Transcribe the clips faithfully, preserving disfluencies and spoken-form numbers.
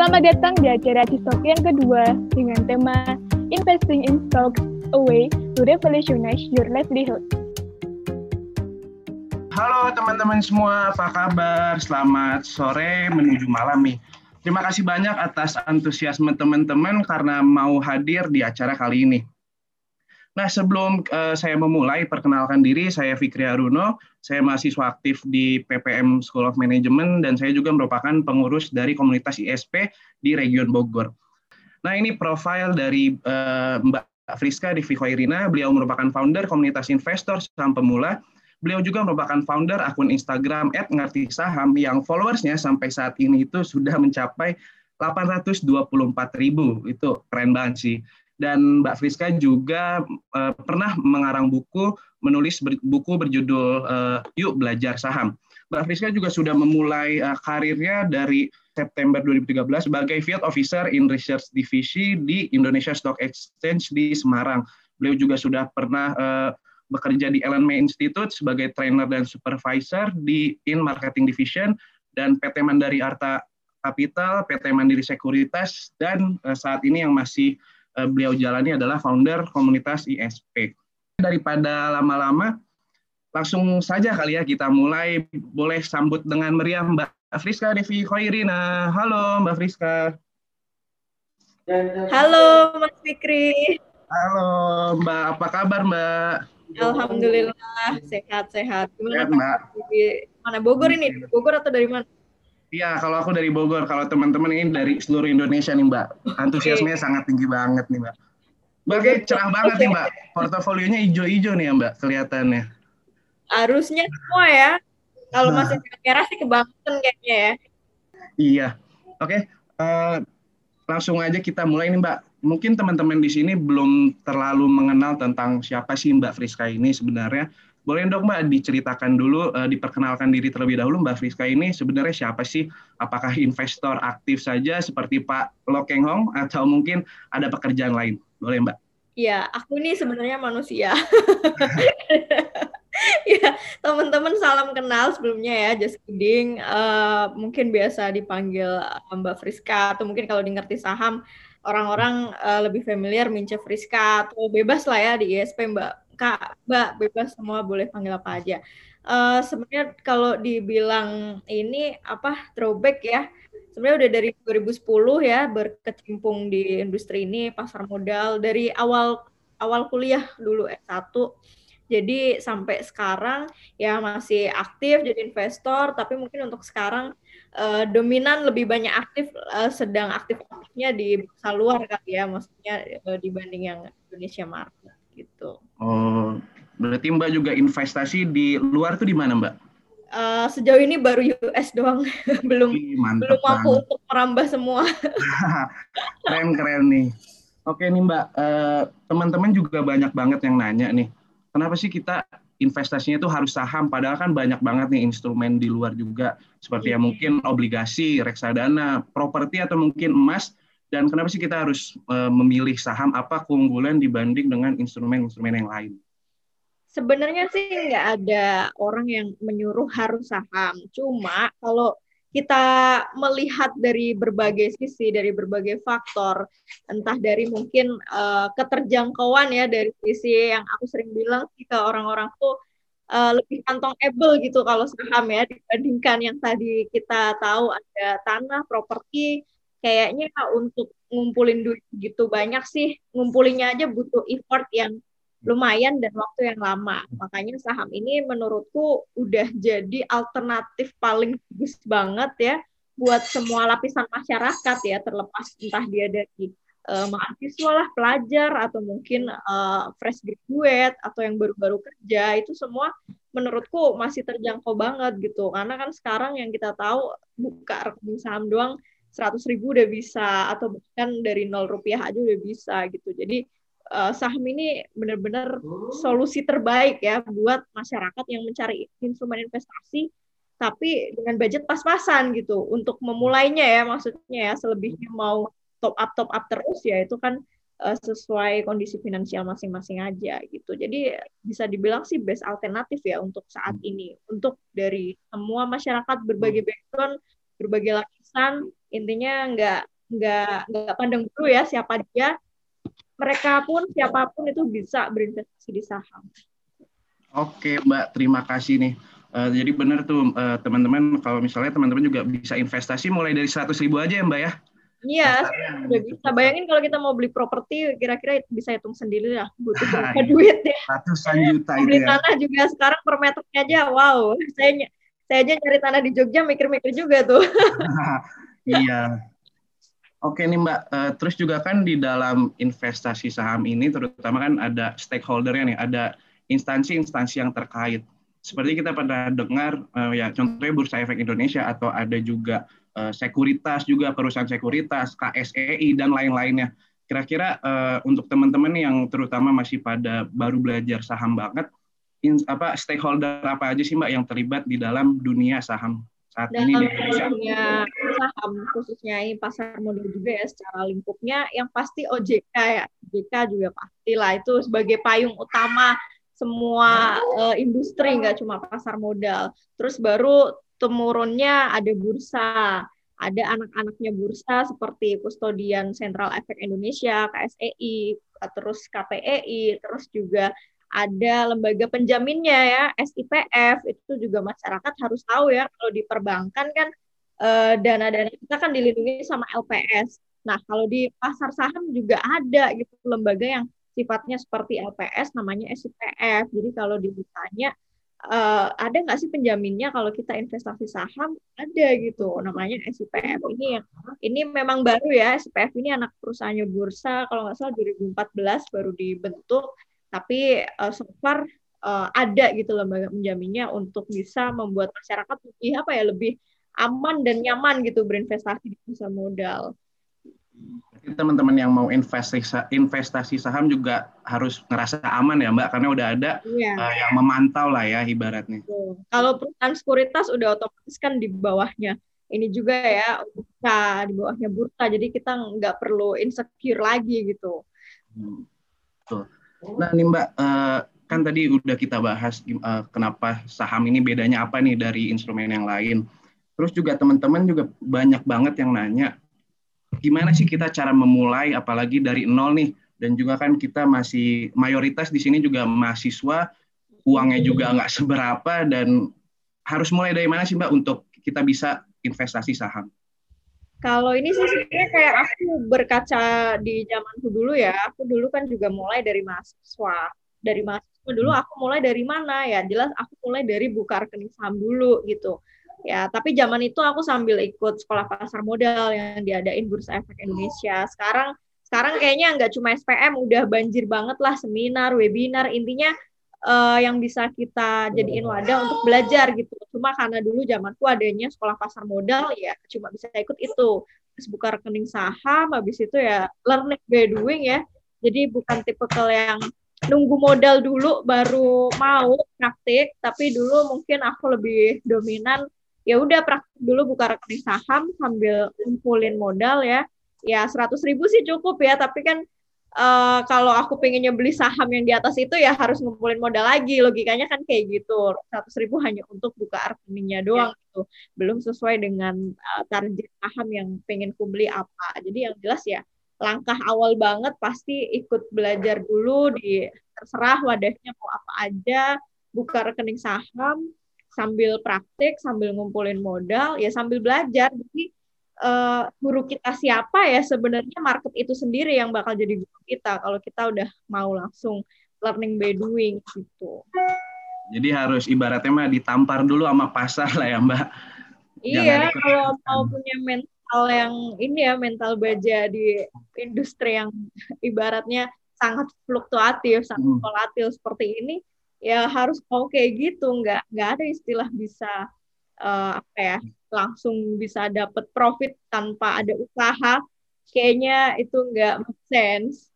Selamat datang di acara Cistock yang kedua dengan tema Investing in Stocks, a way to revolutionize your livelihood. Halo teman-teman semua, apa kabar? Selamat sore menuju malam nih. Terima kasih banyak atas antusiasme teman-teman karena mau hadir di acara kali ini. Nah, sebelum uh, saya memulai, perkenalkan diri, saya Fikri Haruno, saya mahasiswa aktif di P P M School of Management, dan saya juga merupakan pengurus dari komunitas I S P di Region Bogor. Nah, ini profil dari uh, Mbak Friska Dewi Khoirina, beliau merupakan founder komunitas investor saham pemula, beliau juga merupakan founder akun Instagram at ngerti saham yang followersnya sampai saat ini itu sudah mencapai delapan ratus dua puluh empat ribu, itu keren banget sih. Dan Mbak Friska juga uh, pernah mengarang buku, menulis ber, buku berjudul uh, Yuk Belajar Saham. Mbak Friska juga sudah memulai uh, karirnya dari September dua ribu tiga belas sebagai Field Officer in Research Division di Indonesia Stock Exchange di Semarang. Beliau juga sudah pernah uh, bekerja di Ellen May Institute sebagai trainer dan supervisor di In Marketing Division dan P T Mandiri Arta Capital, P T Mandiri Sekuritas, dan uh, saat ini yang masih beliau jalani adalah founder komunitas I S P. Daripada lama-lama, langsung saja kali ya kita mulai. Boleh sambut dengan meriah Mbak Friska Dewi Khoirina. Halo Mbak Friska. Halo Mas Fikri. Halo Mbak, apa kabar Mbak? Alhamdulillah, sehat-sehat. Gimana Mbak? Di mana, Bogor ini? Bogor atau dari mana? Iya, kalau aku dari Bogor, kalau teman-teman ini dari seluruh Indonesia nih Mbak. Antusiasmenya okay. sangat tinggi banget nih Mbak. Oke, cerah banget okay. nih Mbak. Portofolionya hijau-hijau nih ya Mbak, kelihatannya. Harusnya semua ya. Kalau nah. masih merah sih kebangetan kayaknya ya. Iya, oke. Okay. Uh, langsung aja kita mulai nih Mbak. Mungkin teman-teman di sini belum terlalu mengenal tentang siapa sih Mbak Friska ini sebenarnya. Boleh dong Mbak diceritakan dulu, uh, diperkenalkan diri terlebih dahulu Mbak Friska ini sebenarnya siapa sih? Apakah investor aktif saja seperti Pak Lo Kheng Hong atau mungkin ada pekerjaan lain? Boleh Mbak? Iya, aku ini sebenarnya manusia. Ya, teman-teman salam kenal sebelumnya ya, just kidding. Uh, mungkin biasa dipanggil Mbak Friska atau mungkin kalau di Ngerti Saham orang-orang uh, lebih familiar mince Friska atau bebas lah ya di I S P Mbak. Kak, Mbak, bebas semua boleh panggil apa aja. Uh, sebenarnya kalau dibilang ini apa throwback ya, sebenarnya udah dari dua ribu sepuluh ya berkecimpung di industri ini, pasar modal dari awal awal kuliah dulu S satu. Jadi sampai sekarang ya masih aktif jadi investor, tapi mungkin untuk sekarang uh, dominan lebih banyak aktif, uh, sedang aktif-aktifnya di bursa luar kali ya, maksudnya uh, dibanding yang Indonesia market. Gitu. Oh, berarti Mbak juga investasi di luar tuh di mana Mbak? Uh, sejauh ini baru U S doang, belum Ih, belum mampu banget. Untuk merambah semua. Keren keren nih. Oke nih Mbak, uh, teman-teman juga banyak banget yang nanya nih, kenapa sih kita investasinya tuh harus saham? Padahal kan banyak banget nih instrumen di luar juga, seperti yeah. ya mungkin obligasi, reksadana, properti atau mungkin emas. Dan kenapa sih kita harus uh, memilih saham? Apa keunggulan dibanding dengan instrumen-instrumen yang lain? Sebenarnya sih nggak ada orang yang menyuruh harus saham. Cuma kalau kita melihat dari berbagai sisi, dari berbagai faktor, entah dari mungkin uh, keterjangkauan ya, dari sisi yang aku sering bilang ke orang-orang tuh, Uh, lebih kantong able gitu kalau saham ya, dibandingkan yang tadi kita tahu ada tanah, properti. Kayaknya untuk ngumpulin duit gitu banyak sih, ngumpulinnya aja butuh effort yang lumayan dan waktu yang lama. Makanya saham ini menurutku udah jadi alternatif paling bagus banget ya, buat semua lapisan masyarakat ya, terlepas entah dia dari uh, mahasiswa lah, pelajar, atau mungkin uh, fresh graduate, atau yang baru-baru kerja, itu semua menurutku masih terjangkau banget gitu. Karena kan sekarang yang kita tahu, buka rekening saham doang, seratus ribu udah bisa, atau bahkan dari nol rupiah aja udah bisa gitu. Jadi uh, saham ini benar-benar solusi terbaik ya buat masyarakat yang mencari instrumen investasi tapi dengan budget pas-pasan gitu untuk memulainya ya, maksudnya ya selebihnya mau top up top up terus ya itu kan uh, sesuai kondisi finansial masing-masing aja gitu. Jadi bisa dibilang sih best alternatif ya untuk saat ini, untuk dari semua masyarakat berbagai background, berbagai lapisan, Intinya nggak nggak nggak pandang dulu ya siapa dia. Mereka pun siapapun itu bisa berinvestasi di saham. Oke Mbak, terima kasih nih. Uh, jadi benar tuh uh, teman-teman, kalau misalnya teman-teman juga bisa investasi mulai dari seratus ribu aja ya Mbak ya? Iya, sudah bisa. Bayangin kalau kita mau beli properti, kira-kira bisa hitung sendiri lah, butuh berapa ah, duit ya. Ratusan juta itu ya. Beli tanah juga sekarang per meternya aja, wow. Saya, saya aja cari tanah di Jogja mikir-mikir juga tuh. Iya. Oke nih Mbak, uh, terus juga kan di dalam investasi saham ini, terutama kan ada stakeholder-nya nih, ada instansi-instansi yang terkait. Seperti kita pernah dengar, uh, ya contohnya Bursa Efek Indonesia, atau ada juga uh, sekuritas juga, perusahaan sekuritas, K S E I, dan lain-lainnya. Kira-kira uh, untuk teman-teman yang terutama masih pada baru belajar saham banget, in, apa stakeholder apa aja sih Mbak yang terlibat di dalam dunia saham saat dalam ini di Indonesia? Dunia saham, khususnya ini pasar modal juga ya, secara lingkupnya, yang pasti O J K ya. O J K juga pastilah, itu sebagai payung utama semua uh, industri, nggak cuma pasar modal. Terus baru temurunnya ada bursa, ada anak-anaknya bursa seperti Kustodian Sentral Efek Indonesia, K S E I, terus K P E I, terus juga ada lembaga penjaminnya ya, S I P F, itu juga masyarakat harus tahu ya, kalau di perbankan kan uh, dana-dana kita kan dilindungi sama L P S. Nah, kalau di pasar saham juga ada gitu lembaga yang sifatnya seperti L P S, namanya S I P F. Jadi kalau ditanya, uh, ada nggak sih penjaminnya kalau kita investasi saham? Ada gitu, namanya S I P F. Ini yang, ini memang baru ya, S I P F ini anak perusahaannya bursa, kalau nggak salah dua ribu empat belas baru dibentuk, tapi uh, so far uh, ada gitu lembaga penjaminnya untuk bisa membuat masyarakat lebih, apa ya, lebih aman dan nyaman gitu berinvestasi di pasar modal. Teman-teman yang mau investasi investasi saham juga harus ngerasa aman ya Mbak, karena udah ada yeah. uh, yang memantau lah ya ibaratnya. Betul. Kalau perusahaan sekuritas udah otomatis kan di bawahnya ini juga ya, bursa, di bawahnya bursa, jadi kita nggak perlu insecure lagi gitu. Hmm. Betul. Nah nih Mbak, uh, kan tadi udah kita bahas uh, kenapa saham ini bedanya apa nih dari instrumen yang lain. Terus juga teman-teman juga banyak banget yang nanya, gimana sih kita cara memulai, apalagi dari nol nih, dan juga kan kita masih mayoritas di sini juga mahasiswa, uangnya juga nggak seberapa, dan harus mulai dari mana sih Mbak untuk kita bisa investasi saham? Kalau ini sih sebenarnya kayak aku berkaca di zamanku dulu ya, aku dulu kan juga mulai dari mahasiswa, dari mahasiswa dulu aku mulai dari mana ya, jelas aku mulai dari buka rekening saham dulu gitu. Ya, tapi zaman itu aku sambil ikut sekolah pasar modal yang diadain Bursa Efek Indonesia. Sekarang sekarang kayaknya nggak cuma S P M, udah banjir banget lah seminar, webinar, intinya uh, yang bisa kita jadiin wadah untuk belajar gitu. Cuma karena dulu zamanku adanya sekolah pasar modal ya, cuma bisa ikut itu. Terus buka rekening saham, habis itu ya learning by doing ya. Jadi bukan tipikal yang nunggu modal dulu baru mau praktik, tapi dulu mungkin aku lebih dominan ya udah praktik dulu buka rekening saham sambil ngumpulin modal ya. Ya seratus ribu sih cukup ya, tapi kan uh, kalau aku pengennya beli saham yang di atas itu ya harus ngumpulin modal lagi. Logikanya kan kayak gitu, seratus ribu hanya untuk buka rekeningnya doang ya. Gitu. Belum sesuai dengan uh, target saham yang pengen ku beli apa. Jadi yang jelas ya langkah awal banget pasti ikut belajar dulu, di terserah wadahnya mau apa aja, buka rekening saham, sambil praktik, sambil ngumpulin modal, ya sambil belajar. Jadi uh, guru kita siapa ya, sebenarnya market itu sendiri yang bakal jadi guru kita, kalau kita udah mau langsung learning by doing gitu. Jadi harus ibaratnya mah ditampar dulu sama pasar lah ya Mbak. Iya, kalau mau punya mental yang ini ya, mental baja di industri yang ibaratnya sangat fluktuatif, sangat hmm. volatil seperti ini, ya harus mau kayak gitu, nggak nggak ada istilah bisa uh, apa ya langsung bisa dapat profit tanpa ada usaha, kayaknya itu nggak make sense.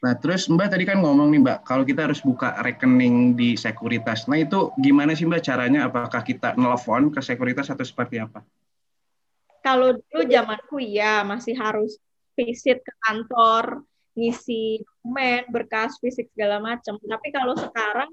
Nah terus Mbak tadi kan ngomong nih Mbak, kalau kita harus buka rekening di sekuritas, nah itu gimana sih Mbak caranya? Apakah kita nelfon ke sekuritas atau seperti apa? Kalau dulu zamanku ya masih harus visit ke kantor, ngisi dokumen, berkas fisik segala macam. Tapi kalau sekarang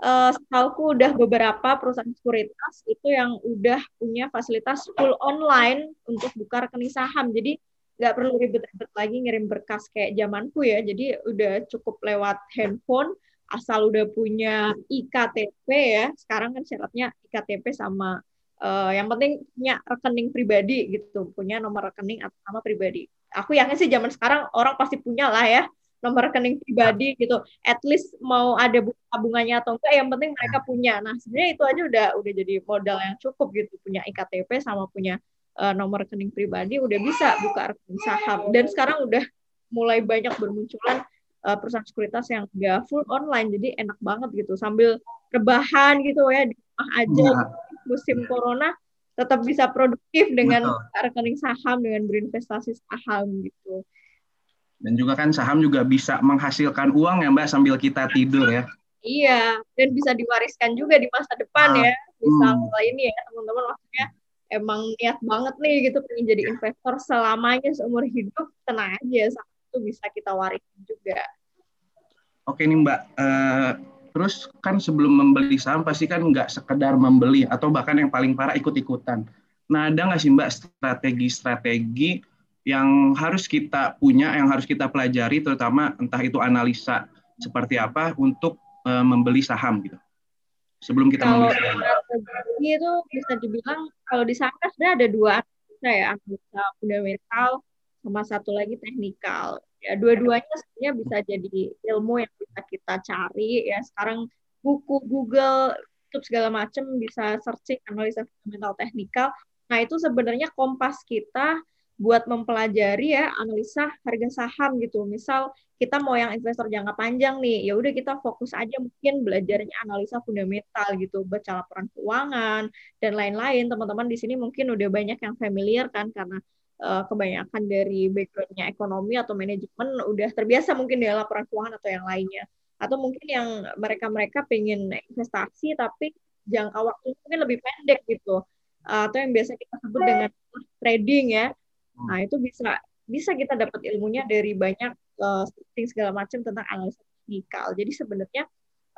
uh, setauku udah beberapa perusahaan sekuritas itu yang udah punya fasilitas full online untuk buka rekening saham. Jadi nggak perlu ribet-ribet lagi ngirim berkas kayak zamanku ya. Jadi udah cukup lewat handphone, asal udah punya I K T P ya. Sekarang kan syaratnya I K T P sama Uh, yang penting punya rekening pribadi gitu, punya nomor rekening atas nama pribadi. Aku yakin sih zaman sekarang orang pasti punya lah ya nomor rekening pribadi gitu. At least mau ada tabungannya atau enggak, yang penting mereka punya. Nah sebenarnya itu aja udah udah jadi modal yang cukup gitu, punya I K T P sama punya uh, nomor rekening pribadi udah bisa buka rekening saham. Dan sekarang udah mulai banyak bermunculan uh, perusahaan sekuritas yang nggak full online, jadi enak banget gitu sambil rebahan gitu ya di rumah aja. Nah, musim corona tetap bisa produktif dengan Betul. rekening saham, dengan berinvestasi saham gitu. Dan juga kan saham juga bisa menghasilkan uang ya Mbak sambil kita tidur ya. Iya, dan bisa diwariskan juga di masa depan ah, ya. Bisa hmm. ini ya teman-teman, maksudnya emang niat banget nih gitu pengen jadi investor selamanya seumur hidup, tenang aja saham itu bisa kita warisin juga. Oke nih Mbak, uh, terus kan sebelum membeli saham pasti kan nggak sekedar membeli atau bahkan yang paling parah ikut-ikutan. Nah ada nggak sih Mbak strategi-strategi yang harus kita punya, yang harus kita pelajari terutama entah itu analisa seperti apa untuk e, membeli saham gitu? Sebelum kita kalau membeli saham. Strategi itu bisa dibilang kalau di saham kan sebenarnya ada dua analisa ya, analisa fundamental sama satu lagi teknikal. Ya, dua-duanya sebenarnya bisa jadi ilmu yang bisa kita cari ya. Sekarang buku, Google, YouTube segala macam bisa searching analisa fundamental teknikal. Nah, itu sebenarnya kompas kita buat mempelajari ya analisa harga saham gitu. Misal kita mau yang investor jangka panjang nih, ya udah kita fokus aja mungkin belajarnya analisa fundamental gitu, baca laporan keuangan dan lain-lain. Teman-teman di sini mungkin udah banyak yang familiar kan karena kebanyakan dari background-nya ekonomi atau manajemen udah terbiasa mungkin dengan laporan keuangan atau yang lainnya. Atau mungkin yang mereka-mereka pengen investasi tapi jangka waktu mungkin lebih pendek gitu. Atau yang biasa kita sebut dengan trading ya. Nah itu bisa bisa kita dapat ilmunya dari banyak uh, searching segala macam tentang analisa teknikal. Jadi sebenarnya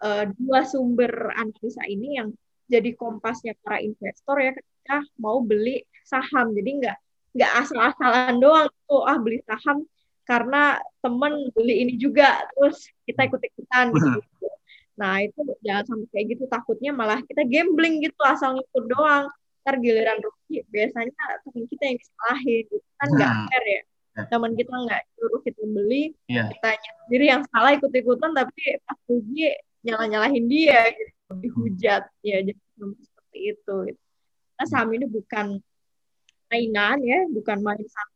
uh, dua sumber analisa ini yang jadi kompasnya para investor ya ketika mau beli saham. Jadi nggak nggak asal-asalan doang tuh, ah beli saham karena temen beli ini juga terus kita ikut-ikutan gitu. Nah itu jangan sampai kayak gitu, takutnya malah kita gambling gitu asal ngikut doang, ntar giliran rugi biasanya temen kita yang disalahin gitu kan, nggak nah. fair ya, temen kita nggak suruh kita beli yeah. kita sendiri yang salah ikut-ikutan tapi pas rugi nyalah-nyalahin dia gitu, dihujat ya, jadi seperti itu gitu. Nah saham ini bukan mainan ya, bukan main saham.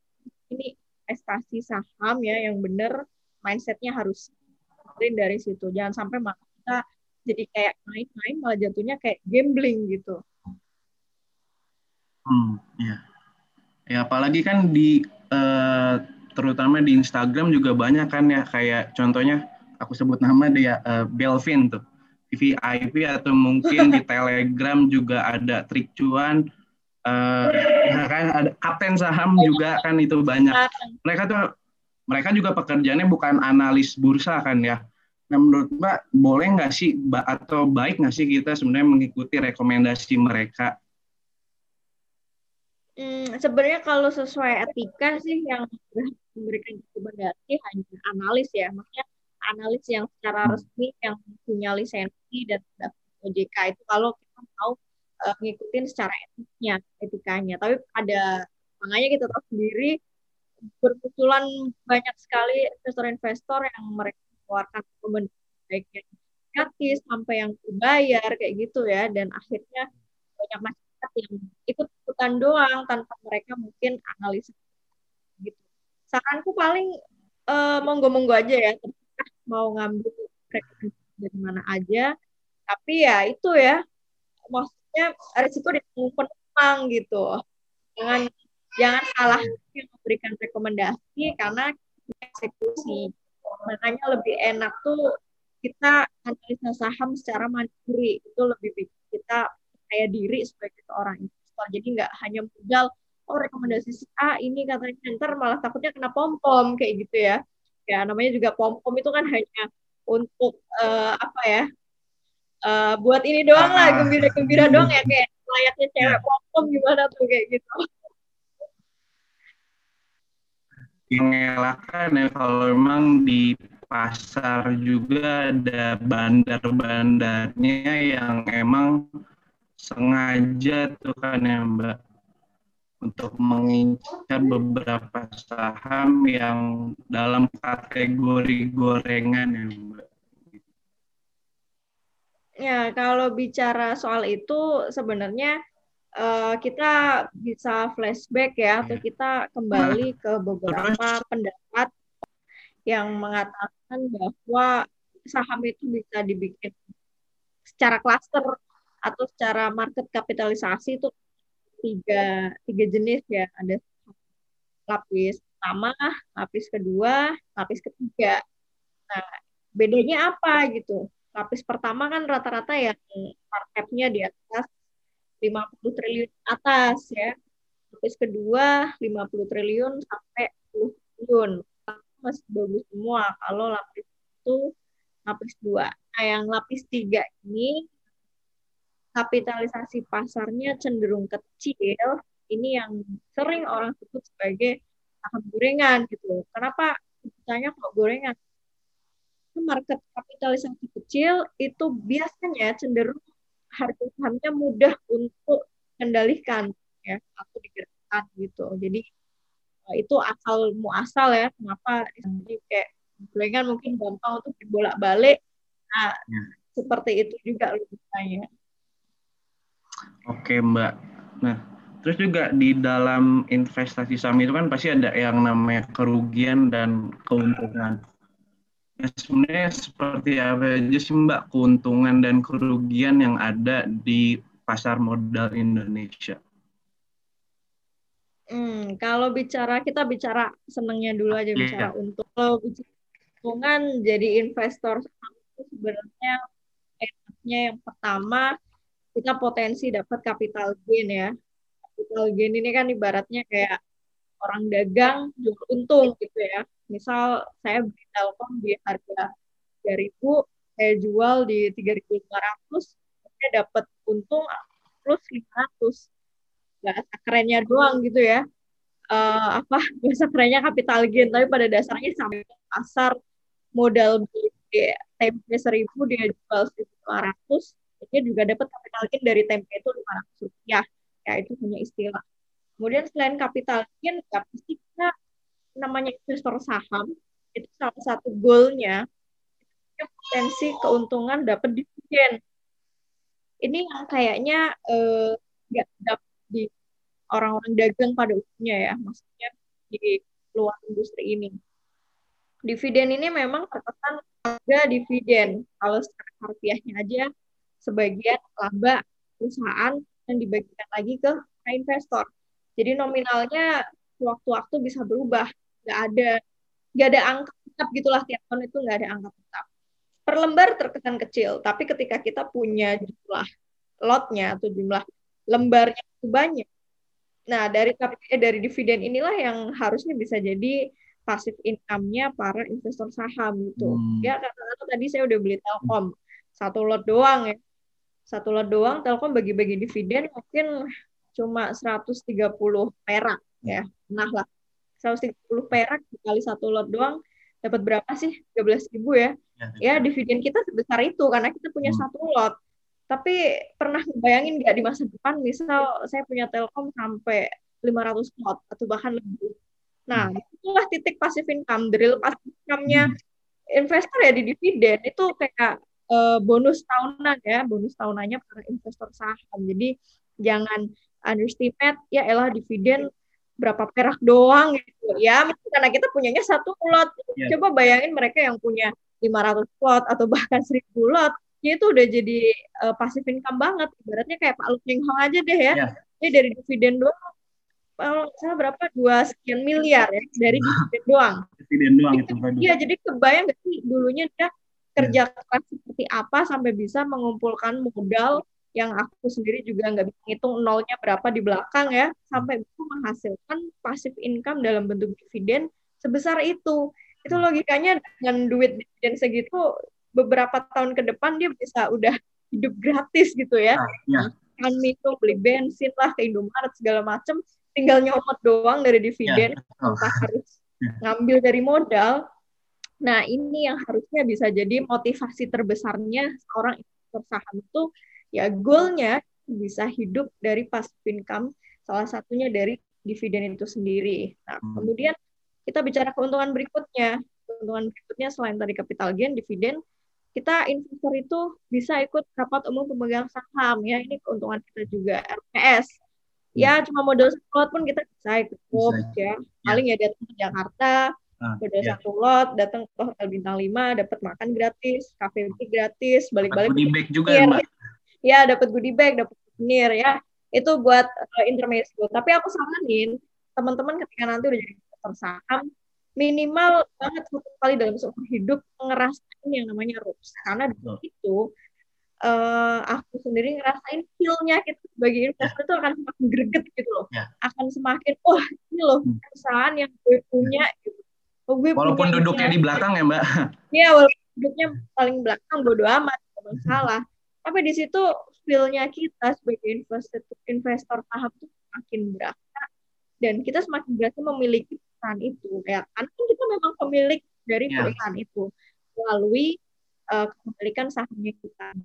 Ini investasi saham ya yang benar, mindsetnya harus dari situ. Jangan sampai malah kita jadi kayak main-main malah jatuhnya kayak gambling gitu. Hmm, ya. Ya apalagi kan di eh, terutama di Instagram juga banyak kan ya, kayak contohnya aku sebut nama dia eh, Belvin tuh, V V I P atau mungkin di Telegram juga ada trik cuan. Uh, nah kan ada kapten saham juga kan, itu banyak. Mereka tuh mereka juga pekerjaannya bukan analis bursa kan ya. Nah menurut Mbak boleh nggak sih atau baik nggak sih kita sebenarnya mengikuti rekomendasi mereka? Hmm, sebenarnya kalau sesuai etika sih yang memberikan rekomendasi hanya analis ya, maksudnya analis yang secara resmi yang punya lisensi dan O J K itu kalau kita mau ngikutin secara etiknya, etikanya. Tapi ada, makanya kita tahu sendiri bermunculan banyak sekali investor-investor yang mereka keluarkan rekomendasi baik yang gratis sampai yang dibayar kayak gitu ya, dan akhirnya banyak masyarakat yang ikut-ikutan doang tanpa mereka mungkin analisa gitu. Saranku paling eh, monggo-monggo aja ya, terserah mau ngambil rekomendasi dari mana aja, tapi ya itu ya maksud resiko ditanggung penumpang gitu. Jangan jangan salah yang memberikan rekomendasi karena eksekusi. Makanya lebih enak tuh kita analisa saham secara mandiri, itu lebih bikin kita percaya diri sebagai seorang investor. Jadi nggak hanya modal oh rekomendasi si A ini katanya, ntar malah takutnya kena pom-pom kayak gitu ya. Ya namanya juga pom-pom itu kan hanya untuk uh, apa ya? uh, buat ini doang ah. lah, gembira-gembira doang ya, kayak layaknya cewek popom gimana tuh kayak gitu. Mengelakkan ya, kalau memang di pasar juga ada bandar-bandarnya yang emang sengaja tuh kan ya Mbak, untuk mengincar beberapa saham yang dalam kategori gorengan ya Mbak. Ya, kalau bicara soal itu sebenarnya uh, kita bisa flashback ya, atau kita kembali ke beberapa pendapat yang mengatakan bahwa saham itu bisa dibikin secara klaster atau secara market kapitalisasi itu tiga, tiga jenis ya, ada lapis pertama, lapis kedua, lapis ketiga. Nah, bedanya apa gitu? Lapis pertama kan rata-rata yang marketnya di atas lima puluh triliun atas ya. Lapis kedua lima puluh triliun sampai sepuluh triliun. Masih bagus semua kalau lapis itu lapis dua. Nah, yang lapis tiga ini kapitalisasi pasarnya cenderung kecil. Ini yang sering orang sebut sebagai saham gorengan gitu. Kenapa ditanya kok gorengan? Market kapitalisasi kecil itu biasanya cenderung harga sahamnya mudah untuk kendalikan ya, atau digerakkan gitu. Jadi itu asal muasal ya, kenapa jadi kayak gorengan mungkin gampang untuk dibolak-balik. Nah, ya. Seperti itu juga logikanya. Oke, Mbak. Nah, terus juga di dalam investasi saham itu kan pasti ada yang namanya kerugian dan keuntungan. Nah, sebenarnya seperti apa aja sih Mbak keuntungan dan kerugian yang ada di pasar modal Indonesia? Hmm, kalau bicara, kita bicara senengnya dulu aja, yeah. bicara untuk kalau bicara keuntungan jadi investor saham itu sebenarnya enaknya yang pertama kita potensi dapat capital gain ya. Capital gain ini kan ibaratnya kayak orang dagang jual untung gitu ya. Misal saya beli Telkom di harga tiga ribu, saya jual di tiga ribu lima ratus, saya dapat untung plus lima ratus. Gak asal kerennya doang gitu ya. Uh, apa biasa kerennya capital gain, tapi pada dasarnya sampai pasar modal di tempe seribu dia jual seribu lima ratus, dia juga dapat capital gain dari tempe itu lima ratus rupiah. Ya itu punya istilah. Kemudian selain capital gain, ya pasti kita namanya investor saham itu salah satu goalnya potensi keuntungan dapat dividen. Ini yang kayaknya nggak eh, dapat di orang-orang dagang pada umumnya ya, maksudnya di luar industri ini. Dividen ini memang terkesan harga dividen, kalau secara harfiahnya aja sebagian laba perusahaan yang dibagikan lagi ke investor. Jadi nominalnya waktu-waktu bisa berubah. Nggak ada nggak ada angka tetap gitulah, tiap tahun itu nggak ada angka tetap. Per lembar terkesan kecil, tapi ketika kita punya jumlah lotnya atau jumlah lembarnya itu banyak. Nah, dari eh, dari dividen inilah yang harusnya bisa jadi passive income-nya para investor saham gitu. Hmm. Ya, karena tadi saya udah beli Telkom satu lot doang ya. Satu lot doang Telkom bagi-bagi dividen mungkin cuma seratus tiga puluh perak ya. Nah lah, seratus tiga puluh perak dikali satu lot doang dapat berapa sih? tiga belas ribu ya. Ya, dividen kita sebesar itu karena kita punya hmm. satu lot. Tapi pernah bayangin nggak di masa depan misal saya punya Telkom sampai lima ratus lot atau bahkan lebih. Nah, itulah titik passive income. Drill passive income-nya investor ya di dividen itu kayak eh, bonus tahunan ya, bonus tahunannya para investor saham. Jadi jangan underestimate ya elah dividen berapa perak doang gitu ya, karena kita punyanya satu lot. Yeah. Coba bayangin mereka yang punya lima ratus lot atau bahkan seribu lot, ya itu udah jadi uh, passive income banget. Ibaratnya kayak Pak Lo Kheng Hong aja deh ya. Yeah. Dia dari dividen doang kalau misalnya berapa dua sekian miliar ya dari dividen doang. Dividen doang itu. Iya, jadi kebayang gak sih dulunya dia kerja yeah. keras seperti apa sampai bisa mengumpulkan modal yang aku sendiri juga nggak bisa ngitung nolnya berapa di belakang ya, sampai itu menghasilkan passive income dalam bentuk dividen sebesar itu. Itu logikanya dengan duit dividen segitu, beberapa tahun ke depan dia bisa udah hidup gratis gitu ya. Nah, ya. Itu beli bensin lah ke Indomaret segala macam, tinggal nyomot doang dari dividen, ya, tanpa harus ya. ngambil dari modal. Nah, ini yang harusnya bisa jadi motivasi terbesarnya seorang investor saham itu, ya goalnya bisa hidup dari passive income, salah satunya dari dividen itu sendiri. Nah, hmm. kemudian kita bicara keuntungan berikutnya. Keuntungan berikutnya selain tadi capital gain, dividen, kita investor itu bisa ikut rapat umum pemegang saham. Ya, ini keuntungan kita juga, L P S. Ya, hmm. cuma modal satu lot pun kita bisa ikut. Bisa. Ya. Paling ya datang ke Jakarta, ah, modal ya. satu lot, datang ke Hotel Bintang lima, dapat makan gratis, kafe gratis, balik-balik. Dapat goodie bag juga ya, Mbak. Ya, dapat goodie bag, dapat souvenir ya. Itu buat uh, intermezzo. Tapi aku saranin teman-teman ketika nanti udah jadi saham, minimal banget satu kali dalam seumur hidup ngerasain yang namanya R O P S. Karena dari itu uh, aku sendiri ngerasain feel-nya kita gitu, sebagai investor itu akan semakin greget gitu loh. Ya. Akan semakin, wah oh, ini loh perusahaan yang gue punya. Gitu. Oh, gue walaupun punya, duduknya di belakang ya Mbak? Iya, walaupun duduknya paling belakang, bodo amat, gak masalah. Tapi di situ feel-nya kita sebagai investor, investor saham itu semakin berasa. Dan kita semakin berasa memiliki itu ya, kan kita memang pemilik dari perusahaan yeah. itu melalui uh, kepemilikan sahamnya kita.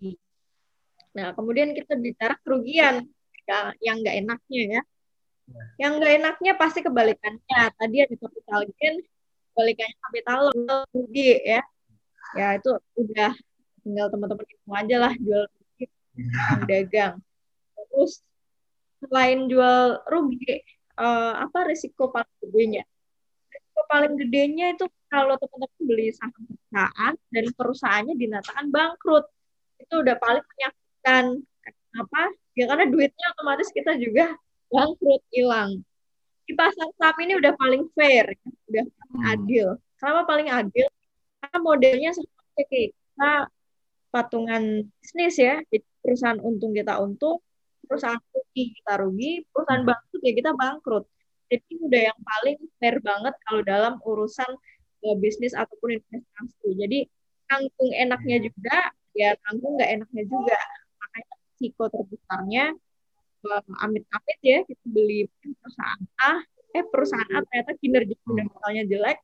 Nah, kemudian kita bicara kerugian ya, yang nggak enaknya ya. Yeah. Yang nggak enaknya pasti kebalikannya. Tadi ada capital gain, kebalikannya capital rugi ya. Ya itu udah tinggal teman-teman itu aja lah jual rugi yeah. dagang. Terus selain jual rugi, uh, apa risiko paling gedenya? paling gedenya itu kalau teman-teman beli saham perusahaan dan perusahaannya dinyatakan bangkrut, itu udah paling menyakitkan. Kenapa? Ya karena duitnya otomatis kita juga bangkrut, hilang. Di pasar saham ini udah paling fair, udah paling adil. Kenapa paling adil? Karena modelnya seperti kita patungan bisnis ya, jadi perusahaan untung kita untung, perusahaan rugi kita rugi, perusahaan bangkrut ya kita bangkrut. Jadi udah yang paling fair banget kalau dalam urusan uh, bisnis ataupun investasi. Jadi tanggung enaknya juga, ya tanggung nggak enaknya juga. Makanya risiko terbesarnya, uh, amit-amit ya, kita beli perusahaan A, eh perusahaan A ternyata kinerja fundamentalnya jelek,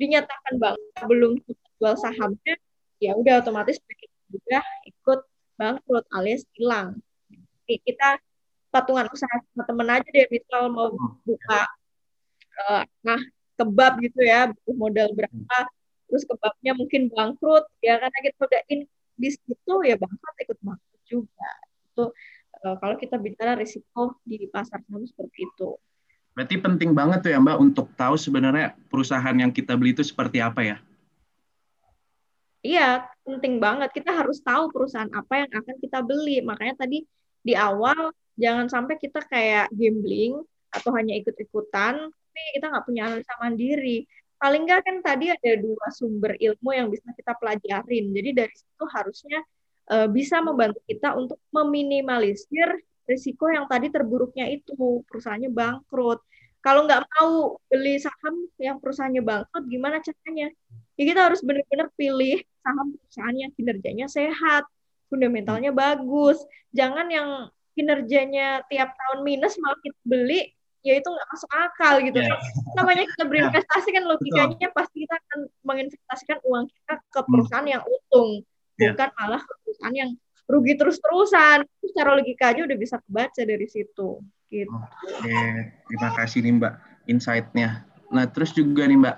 dinyatakan bangkrut belum jual sahamnya, ya udah otomatis juga ikut bangkrut alias hilang. Jadi kita patungan usaha sama temen aja deh, misal mau buka uh, nah kebab gitu ya, butuh modal berapa, terus kebabnya mungkin bangkrut, ya karena kita udah in di situ ya bangkrut, ikut bangkrut juga. Itu uh, kalau kita bicara risiko di pasar saham seperti itu. Berarti penting banget tuh ya Mbak untuk tahu sebenarnya perusahaan yang kita beli itu seperti apa ya? Iya, penting banget. Kita harus tahu perusahaan apa yang akan kita beli. Makanya tadi di awal, jangan sampai kita kayak gambling atau hanya ikut-ikutan, tapi kita nggak punya analisa mandiri. Paling nggak kan tadi ada dua sumber ilmu yang bisa kita pelajarin. Jadi dari situ harusnya uh, bisa membantu kita untuk meminimalisir risiko yang tadi terburuknya itu, perusahaannya bangkrut. Kalau nggak mau beli saham yang perusahaannya bangkrut, gimana caranya? Ya kita harus benar-benar pilih saham perusahaan yang kinerjanya sehat, fundamentalnya bagus. Jangan yang kinerjanya tiap tahun minus malah kita beli, ya itu nggak masuk akal gitu. Yeah. Namanya kita berinvestasi kan logikanya Betul. pasti kita akan menginvestasikan uang kita ke perusahaan hmm. yang untung, bukan yeah. malah ke perusahaan yang rugi terus-terusan. Secara logikanya udah bisa kebaca dari situ. Gitu. Oke, okay. Terima kasih nih Mbak insight-nya. Nah terus juga nih Mbak,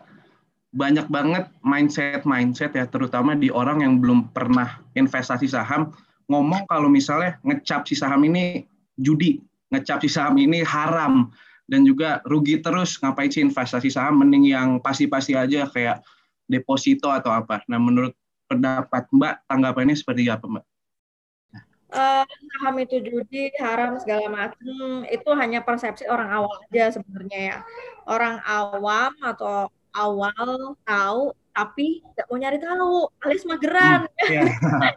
banyak banget mindset-mindset ya, terutama di orang yang belum pernah investasi saham, ngomong kalau misalnya ngecap si saham ini judi, ngecap si saham ini haram, dan juga rugi terus, ngapain sih investasi saham, mending yang pasti-pasti aja kayak deposito atau apa. Nah, menurut pendapat Mbak, tanggapannya seperti apa Mbak? Uh, saham itu judi, haram, segala macam, itu hanya persepsi orang awam aja sebenarnya ya. Orang awam atau awal tahu, tapi nggak mau nyari tahu, alias mageran. Hmm, yeah.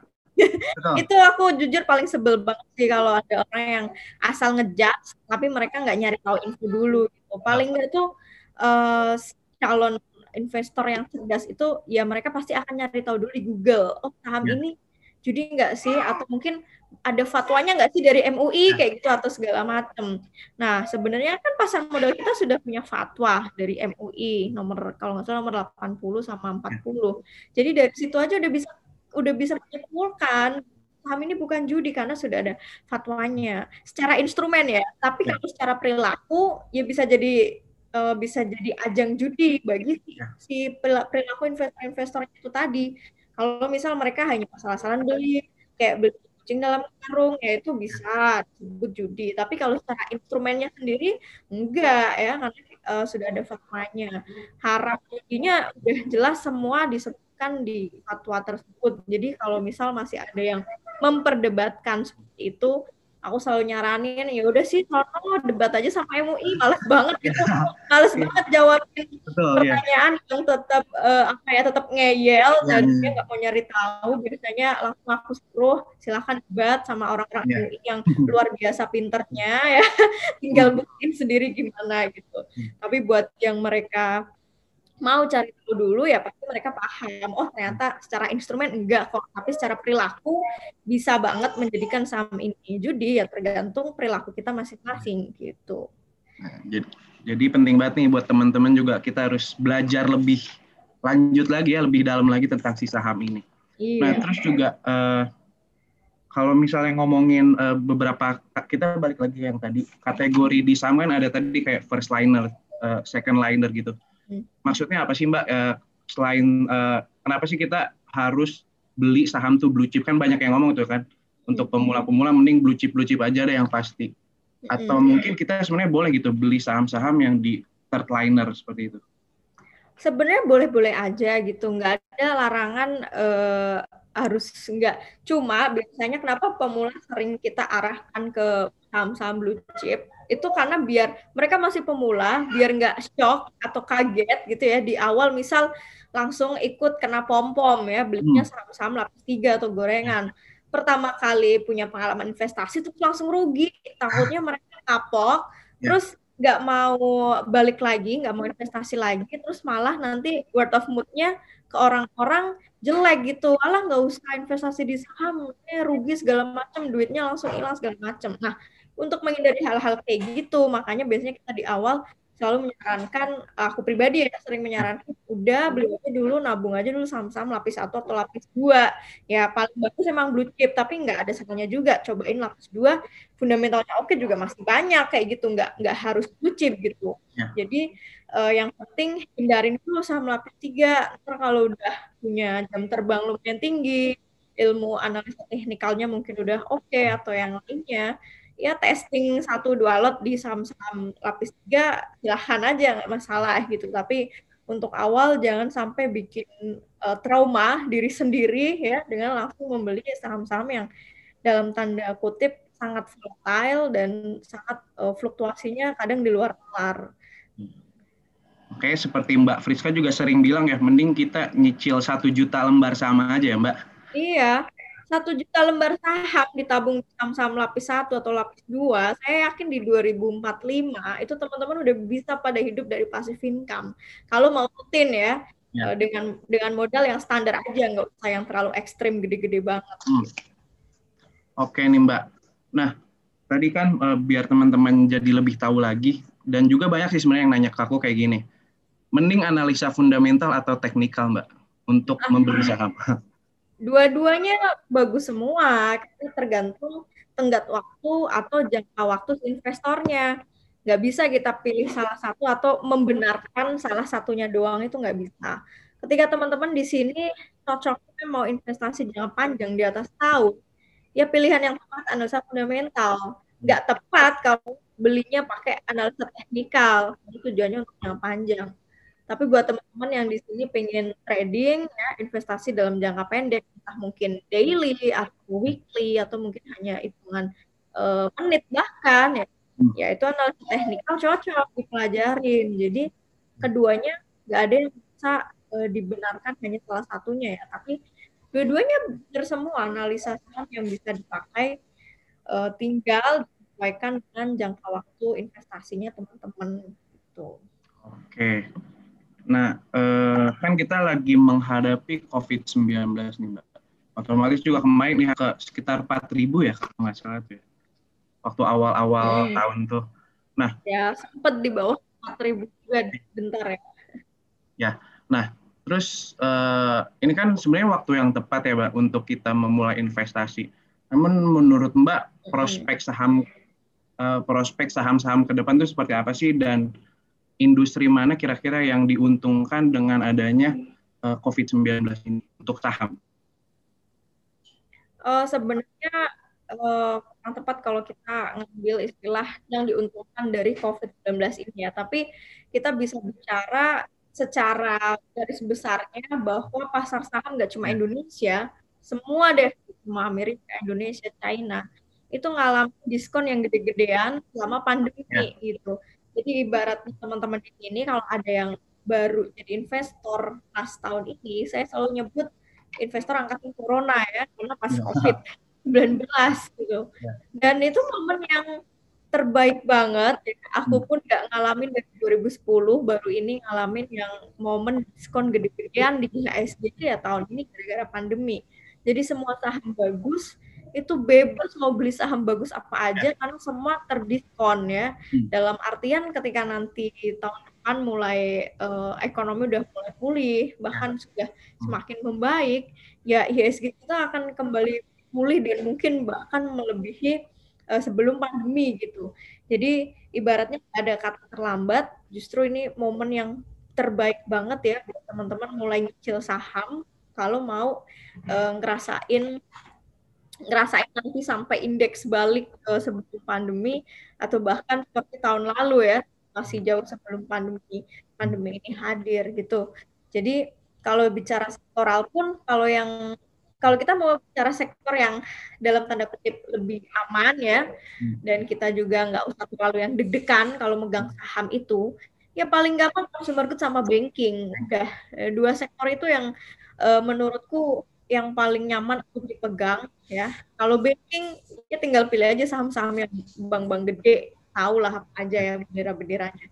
Itu aku jujur paling sebel banget sih kalau ada orang yang asal ngejudge tapi mereka nggak nyari tahu info dulu gitu. Paling nggak tuh uh, calon investor yang cerdas itu ya mereka pasti akan nyari tahu dulu di Google, oh saham yeah. ini judi nggak sih? Atau mungkin ada fatwanya nggak sih dari M U I kayak gitu atau segala macam. Nah, sebenarnya kan pasar modal kita sudah punya fatwa dari M U I nomor kalau nggak salah nomor delapan puluh sama empat puluh. Jadi dari situ aja udah bisa udah bisa menyimpulkan saham ini bukan judi karena sudah ada fatwanya secara instrumen ya. Tapi kalau secara perilaku ya bisa jadi uh, bisa jadi ajang judi bagi si perilaku investor-investor itu tadi. Kalau misal mereka hanya salah-salahan beli kayak beli kucing dalam karung ya itu bisa disebut judi. Tapi kalau secara instrumennya sendiri enggak ya karena uh, sudah ada fatwanya. Harapannya udah jelas semua disebutkan di fatwa tersebut. Jadi kalau misal masih ada yang memperdebatkan seperti itu, aku selalu nyaranin ya udah sih kalau debat aja sama M U I males banget gitu, males banget jawabin betul, pertanyaan ya. Yang tetap uh, apa ya tetap ngeyel ya, dan ya. Dia nggak mau nyari tahu, biasanya langsung aku suruh silahkan debat sama orang-orang ya. M U I yang luar biasa pinternya ya, tinggal buktiin sendiri gimana gitu. Ya. Tapi buat yang mereka mau cari tahu dulu ya pasti mereka paham, oh ternyata secara instrumen enggak kok, tapi secara perilaku bisa banget menjadikan saham ini judi ya, tergantung perilaku kita masing-masing gitu. Nah, jadi, jadi penting banget nih buat teman-teman juga, kita harus belajar lebih lanjut lagi ya, lebih dalam lagi tentang si saham ini. Iya. Nah terus juga uh, kalau misalnya ngomongin uh, beberapa, kita balik lagi yang tadi, kategori di saham kan ada tadi kayak first liner, uh, second liner gitu. Maksudnya apa sih Mbak? Uh, selain uh, kenapa sih kita harus beli saham tuh blue chip? Kan banyak yang ngomong tuh kan. Untuk pemula-pemula mending blue chip blue chip aja deh yang pasti. Atau mungkin kita sebenarnya boleh gitu beli saham-saham yang di third liner seperti itu. Sebenarnya boleh-boleh aja gitu. Nggak ada larangan uh, harus nggak. Cuma biasanya kenapa pemula sering kita arahkan ke saham-saham blue chip? Itu karena biar mereka masih pemula, biar nggak shock atau kaget gitu ya di awal, misal langsung ikut kena pom-pom ya, belinya saham-saham lapis tiga atau gorengan. Pertama kali punya pengalaman investasi terus langsung rugi, takutnya mereka kapok, terus nggak mau balik lagi, nggak mau investasi lagi, terus malah nanti word of mouth-nya ke orang-orang jelek gitu, alah nggak usah investasi di saham, rugi segala macam, duitnya langsung hilang segala macam. Nah, untuk menghindari hal-hal kayak gitu, makanya biasanya kita di awal selalu menyarankan, aku pribadi ya sering menyarankan, udah beli aja dulu, nabung aja dulu saham-saham lapis satu atau lapis dua. Ya paling bagus emang blue chip, tapi nggak ada salahnya juga. Cobain lapis dua, fundamentalnya oke juga masih banyak kayak gitu, nggak nggak harus blue chip gitu. Ya. Jadi eh, yang penting hindarin dulu saham lapis tiga, ntar kalau udah punya jam terbang lumayan tinggi, ilmu analisa teknikalnya mungkin udah oke okay, atau yang lainnya, ya testing satu dua lot di saham-saham lapis tiga silahkan aja, nggak masalah gitu. Tapi untuk awal jangan sampai bikin uh, trauma diri sendiri ya dengan langsung membeli saham-saham yang dalam tanda kutip sangat volatile dan sangat uh, fluktuasinya kadang di luar nalar. Oke, seperti Mbak Friska juga sering bilang ya, mending kita nyicil satu juta lembar saham aja ya Mbak. Iya. Satu juta lembar saham ditabung saham-saham lapis satu atau lapis dua, saya yakin di dua ribu empat puluh lima itu teman-teman udah bisa pada hidup dari passive income. Kalau mau rutin ya, ya. dengan dengan modal yang standar aja, nggak usah yang terlalu ekstrim gede-gede banget. Hmm. Oke nih Mbak. Nah tadi kan e, biar teman-teman jadi lebih tahu lagi, dan juga banyak sih sebenarnya yang nanya ke aku kayak gini, mending analisa fundamental atau teknikal Mbak untuk ah. membeli saham? Dua-duanya bagus semua, tergantung tenggat waktu atau jangka waktu investornya. Nggak bisa kita pilih salah satu atau membenarkan salah satunya doang, itu nggak bisa. Ketika teman-teman di sini cocoknya mau investasi jangka panjang di atas tahun, ya pilihan yang tepat analisa fundamental. Nggak tepat kalau belinya pakai analisa teknikal, itu tujuannya untuk jangka panjang. Tapi buat teman-teman yang di sini pengen trading, ya, investasi dalam jangka pendek, entah mungkin daily atau weekly atau mungkin hanya hitungan uh, menit bahkan, ya, hmm. ya itu analisa teknikal cocok dipelajarin. Jadi keduanya nggak ada yang bisa uh, dibenarkan hanya salah satunya ya. Tapi dua-duanya benar semua, analisa saham yang bisa dipakai, uh, tinggal disesuaikan dengan jangka waktu investasinya teman-teman gitu. Oke. Okay. Nah, eh, kan kita lagi menghadapi covid sembilan belas nih Mbak. otomatis juga kemarin ya ke sekitar empat ribu ya kalau nggak salah tuh ya. Waktu awal-awal hmm. tahun tuh. Nah, ya sempat di bawah empat ribu juga bentar ya. Ya. Nah, terus uh, ini kan sebenarnya waktu yang tepat ya, Mbak, untuk kita memulai investasi. Namun menurut Mbak, prospek saham uh, prospek saham-saham ke depan itu seperti apa sih, dan industri mana kira-kira yang diuntungkan dengan adanya uh, covid sembilan belas ini untuk saham? Uh, sebenarnya uh, yang tepat kalau kita ngambil istilah yang diuntungkan dari covid sembilan belas ini ya, tapi kita bisa bicara secara garis besarnya bahwa pasar saham nggak cuma Indonesia, semua deh, cuma Amerika, Indonesia, China, itu ngalamin diskon yang gede-gedean selama pandemi ya. Gitu. Jadi ibaratnya teman-teman di sini kalau ada yang baru jadi investor pas tahun ini, saya selalu nyebut investor angkatan corona ya, karena pas covid sembilan belas gitu. Ya. Dan itu momen yang terbaik banget. Aku pun nggak ngalamin dari dua ribu sepuluh, baru ini ngalamin yang momen diskon gede-gedean di I H S G ya tahun ini gara-gara pandemi. Jadi semua saham bagus, itu bebas mau beli saham bagus apa aja karena semua terdiskon ya. Hmm. Dalam artian ketika nanti tahun depan mulai uh, ekonomi udah mulai pulih, bahkan sudah semakin membaik, ya I H S G kita akan kembali pulih dan mungkin bahkan melebihi uh, sebelum pandemi gitu. Jadi ibaratnya ada kata terlambat, justru ini momen yang terbaik banget ya buat teman-teman mulai nyicil saham kalau mau uh, ngerasain ngerasain nanti sampai indeks balik ke sebelum pandemi atau bahkan seperti tahun lalu ya, masih jauh sebelum pandemi pandemi ini hadir gitu. Jadi kalau bicara sektoral pun, kalau yang kalau kita mau bicara sektor yang dalam tanda kutip lebih aman ya, dan kita juga nggak usah terlalu yang deg-degan kalau megang saham itu, ya paling gampang consumer goods sama banking. Udah dua sektor itu yang uh, menurutku yang paling nyaman untuk dipegang ya. Kalau banking ya tinggal pilih aja saham-saham yang bank-bank gede, tahulah apa aja ya bendera-benderanya.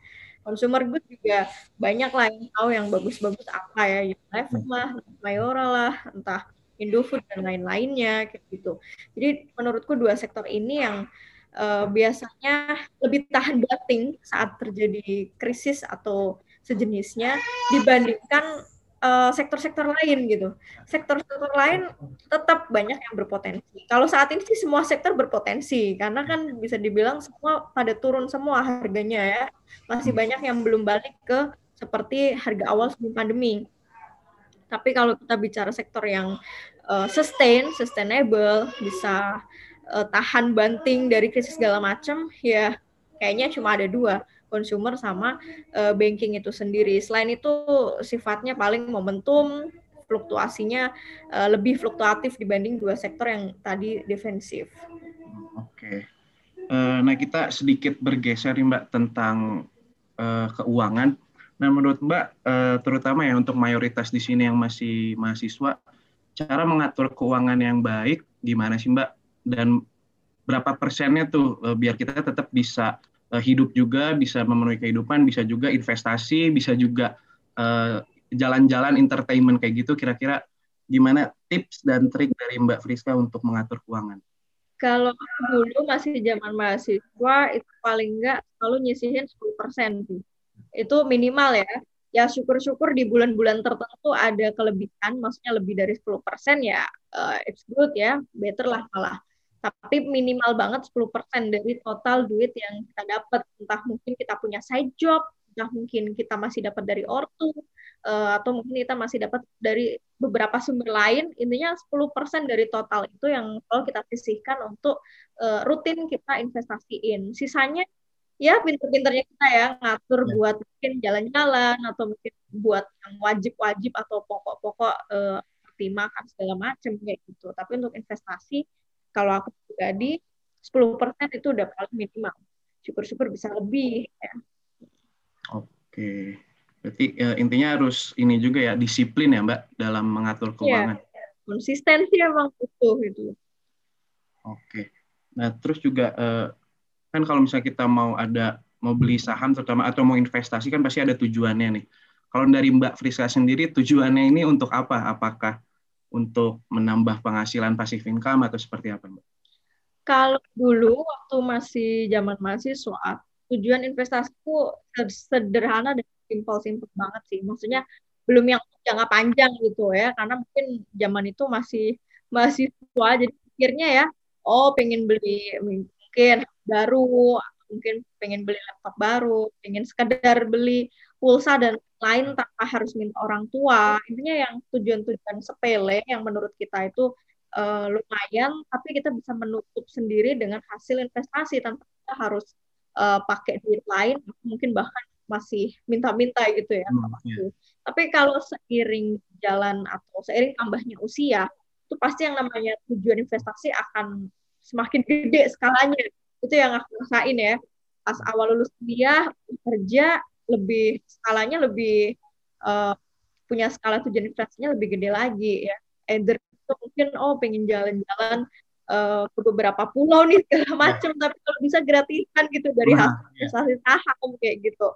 Consumer goods juga banyak lah yang tahu yang bagus-bagus apa ya, Unilever lah, Mayora lah, entah Indofood dan lain-lainnya kayak gitu. Jadi menurutku dua sektor ini yang uh, biasanya lebih tahan banting saat terjadi krisis atau sejenisnya dibandingkan Uh, sektor-sektor lain gitu. Sektor-sektor lain tetap banyak yang berpotensi. Kalau saat ini sih semua sektor berpotensi, karena kan bisa dibilang semua pada turun semua harganya ya. Masih banyak yang belum balik ke seperti harga awal sebelum pandemi. Tapi kalau kita bicara sektor yang uh, sustain, sustainable, bisa uh, tahan banting dari krisis segala macam, ya kayaknya cuma ada dua. Consumer sama uh, banking itu sendiri. Selain itu sifatnya paling momentum, fluktuasinya uh, lebih fluktuatif dibanding dua sektor yang tadi defensif. Oke. Uh, nah kita sedikit bergeser nih Mbak tentang uh, keuangan. Nah menurut Mbak uh, terutama ya untuk mayoritas di sini yang masih mahasiswa, cara mengatur keuangan yang baik gimana sih Mbak? Dan berapa persennya tuh uh, biar kita tetap bisa hidup juga, bisa memenuhi kehidupan, bisa juga investasi, bisa juga uh, jalan-jalan entertainment kayak gitu, kira-kira gimana tips dan trik dari Mbak Friska untuk mengatur keuangan? Kalau dulu masih zaman mahasiswa, itu paling nggak selalu nyisihin sepuluh persen. Itu minimal ya. Ya syukur-syukur di bulan-bulan tertentu ada kelebihan, maksudnya lebih dari sepuluh persen ya, uh, it's good ya, better lah malah. Tapi minimal banget sepuluh persen dari total duit yang kita dapat. Entah mungkin kita punya side job, entah mungkin kita masih dapat dari ortu, atau mungkin kita masih dapat dari beberapa sumber lain. Intinya sepuluh persen dari total itu yang kalau kita sisihkan untuk rutin kita investasiin. Sisanya ya pinter-pinternya kita ya, ngatur buat mungkin jalan-jalan, atau mungkin buat yang wajib-wajib atau pokok-pokok eh, seperti makan segala macam kayak gitu. Tapi untuk investasi, kalau aku pribadi, sepuluh persen itu udah paling minimal. Syukur-syukur bisa lebih. Ya. Oke. Berarti uh, intinya harus ini juga ya, disiplin ya Mbak dalam mengatur keuangan. Ya, konsistensi emang butuh gitu. Oke. Nah terus juga, uh, kan kalau misalnya kita mau ada mau beli saham terutama atau mau investasi kan pasti ada tujuannya nih. Kalau dari Mbak Friska sendiri, tujuannya ini untuk apa? Apakah untuk menambah penghasilan pasif income atau seperti apa, Mbak? Kalau dulu waktu masih zaman mahasiswa, tujuan investasiku sederhana dan simpel-simpel banget sih. Maksudnya belum yang jangka panjang gitu ya, karena mungkin zaman itu masih mahasiswa, jadi pikirnya ya, oh pengen beli mungkin baru, mungkin pengen beli laptop baru, pengen sekedar beli pulsa dan lain tanpa harus minta orang tua. Intinya yang tujuan-tujuan sepele yang menurut kita itu uh, lumayan, tapi kita bisa menutup sendiri dengan hasil investasi tanpa kita harus uh, pakai duit lain, mungkin bahkan masih minta-minta gitu ya. Hmm, yeah. Tapi kalau seiring jalan atau seiring tambahnya usia, itu pasti yang namanya tujuan investasi akan semakin gede skalanya. Itu yang aku rasain ya, pas awal lulus kuliah kerja lebih skalanya lebih uh, punya skala tujuan investasinya lebih gede lagi ya. Either itu mungkin oh pengen jalan-jalan uh, ke beberapa pulau nih segala macam, tapi kalau bisa gratisan gitu dari hasil investasi saham kayak gitu,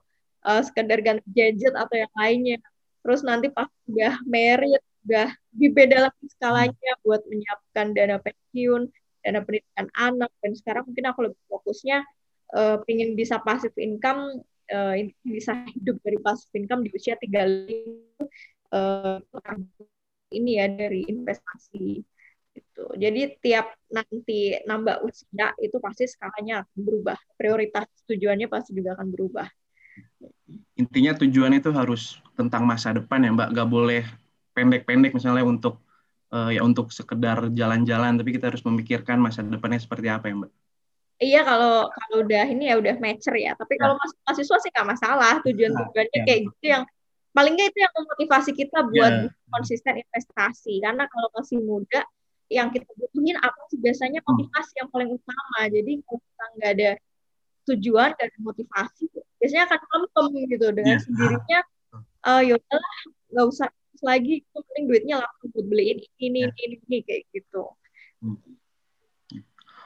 uh, sekedar ganti gadget atau yang lainnya. Terus nanti pas udah married udah dibeda lagi skalanya buat menyiapkan dana pensiun, dana pendidikan anak, dan sekarang mungkin aku lebih fokusnya uh, pengen bisa passive income, uh, bisa hidup dari passive income di usia tiga puluh lima uh, ini ya dari investasi gitu. Jadi tiap nanti nambah usia itu pasti skalanya akan berubah, prioritas tujuannya pasti juga akan berubah. Intinya tujuannya itu harus tentang masa depan ya Mbak, gak boleh pendek-pendek misalnya untuk Uh, ya untuk sekedar jalan-jalan, tapi kita harus memikirkan masa depannya seperti apa ya Mbak? Iya, kalau kalau udah ini ya udah mature ya, tapi ya. Kalau masih mahasiswa sih nggak masalah, tujuan-tujuannya ya. Kayak gitu yang paling nggak itu yang memotivasi kita buat ya. Konsisten investasi, karena kalau masih muda yang kita butuhin apa sih biasanya motivasi hmm. yang paling utama, jadi kalau kita nggak ada tujuan dan motivasi biasanya akan lempem gitu dengan ya. Sendirinya, uh, yaudahlah nggak usah lagi, itu penting duitnya langsung buat beliin ini, ini, ini, ini, kayak gitu. Hmm. Oke,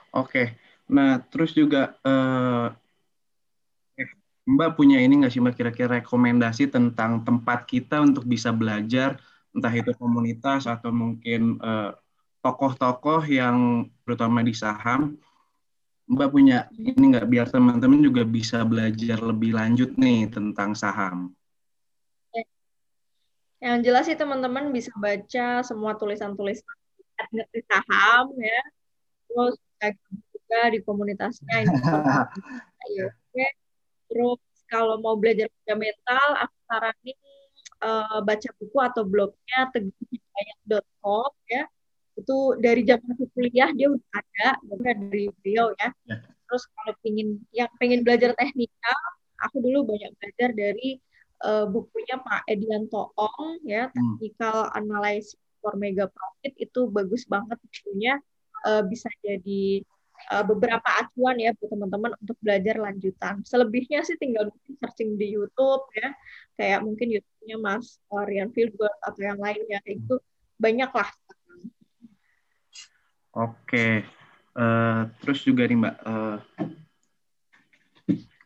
okay. Nah terus juga uh, Mbak punya ini nggak sih Mbak kira-kira rekomendasi tentang tempat kita untuk bisa belajar, entah itu komunitas atau mungkin uh, tokoh-tokoh yang terutama di saham, Mbak punya ini nggak biar teman-teman juga bisa belajar lebih lanjut nih tentang saham? Yang jelas sih teman-teman bisa baca semua tulisan-tulisan Ngerti Saham ya, terus juga di komunitasnya ini. Okay. Terus kalau mau belajar fundamental, aku saranin uh, baca buku atau blognya tegucimaya dot com ya, itu dari zaman kuliah dia udah ada, udah dari beliau ya. Terus kalau pingin yang pengen belajar teknikal, aku dulu banyak belajar dari Uh, bukunya Pak Edianto Ong ya, Technical hmm. Analysis for Mega Profit, itu bagus banget bukunya, uh, bisa jadi uh, beberapa acuan ya buat teman-teman untuk belajar lanjutan. Selebihnya sih tinggal searching di YouTube ya, kayak mungkin YouTube-nya Mas Warren Buffett atau yang lainnya, itu banyak lah. Oke, uh, terus juga nih Mbak, uh,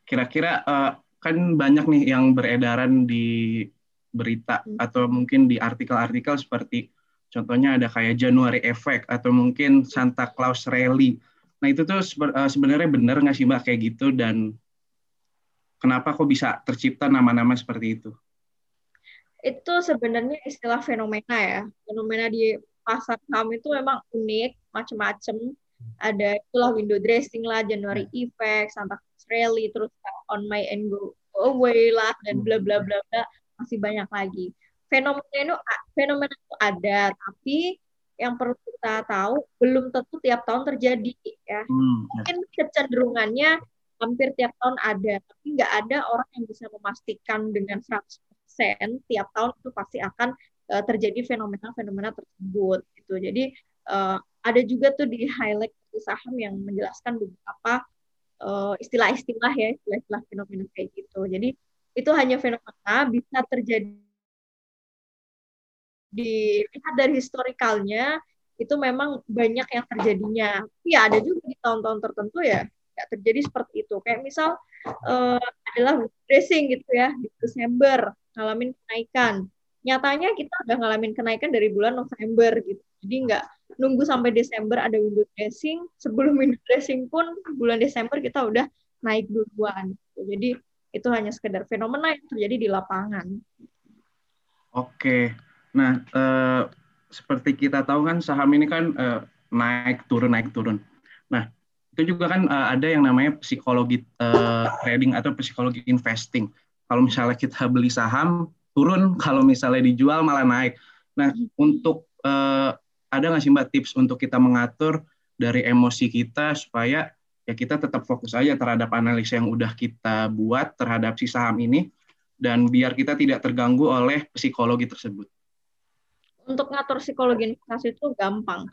kira-kira uh, kan banyak nih yang beredaran di berita atau mungkin di artikel-artikel seperti contohnya ada kayak Januari Effect atau mungkin Santa Claus Rally. Nah itu tuh sebenarnya benar nggak sih Mbak kayak gitu, dan kenapa kok bisa tercipta nama-nama seperti itu? Itu sebenarnya istilah fenomena ya. Fenomena di pasar saham itu memang unik, macam-macam. Ada itulah window dressing lah, Januari Effect, Santa Claus Rally, terus on my and go away lah, dan bla bla bla bla, masih banyak lagi. Fenomena itu, fenomena itu ada, tapi yang perlu kita tahu belum tentu tiap tahun terjadi ya. Hmm. Mungkin kecenderungannya hampir tiap tahun ada, tapi nggak ada orang yang bisa memastikan dengan seratus persen tiap tahun itu pasti akan uh, terjadi fenomena-fenomena tersebut gitu. Jadi uh, ada juga tuh di highlight di saham yang menjelaskan beberapa Uh, istilah-istilah ya, istilah-istilah fenomena kayak gitu. Jadi itu hanya fenomena, bisa terjadi dilihat dari historikalnya, itu memang banyak yang terjadinya. Tapi ya ada juga di tahun-tahun tertentu ya, nggak terjadi seperti itu. Kayak misal uh, adalah window dressing gitu ya, di Desember ngalamin kenaikan. Nyatanya kita udah ngalamin kenaikan dari bulan November gitu. Jadi nggak nunggu sampai Desember ada window dressing, sebelum window dressing pun bulan Desember kita udah naik duluan. Jadi itu hanya sekedar fenomena yang terjadi di lapangan. Oke, nah eh, seperti kita tahu kan saham ini kan eh, naik turun naik turun. Nah itu juga kan eh, ada yang namanya psikologi eh, trading atau psikologi investing. Kalau misalnya kita beli saham turun, kalau misalnya dijual malah naik. Nah, untuk eh, ada nggak sih Mbak tips untuk kita mengatur dari emosi kita supaya ya kita tetap fokus aja terhadap analisa yang udah kita buat terhadap si saham ini dan biar kita tidak terganggu oleh psikologi tersebut? Untuk ngatur psikologi investasi itu gampang.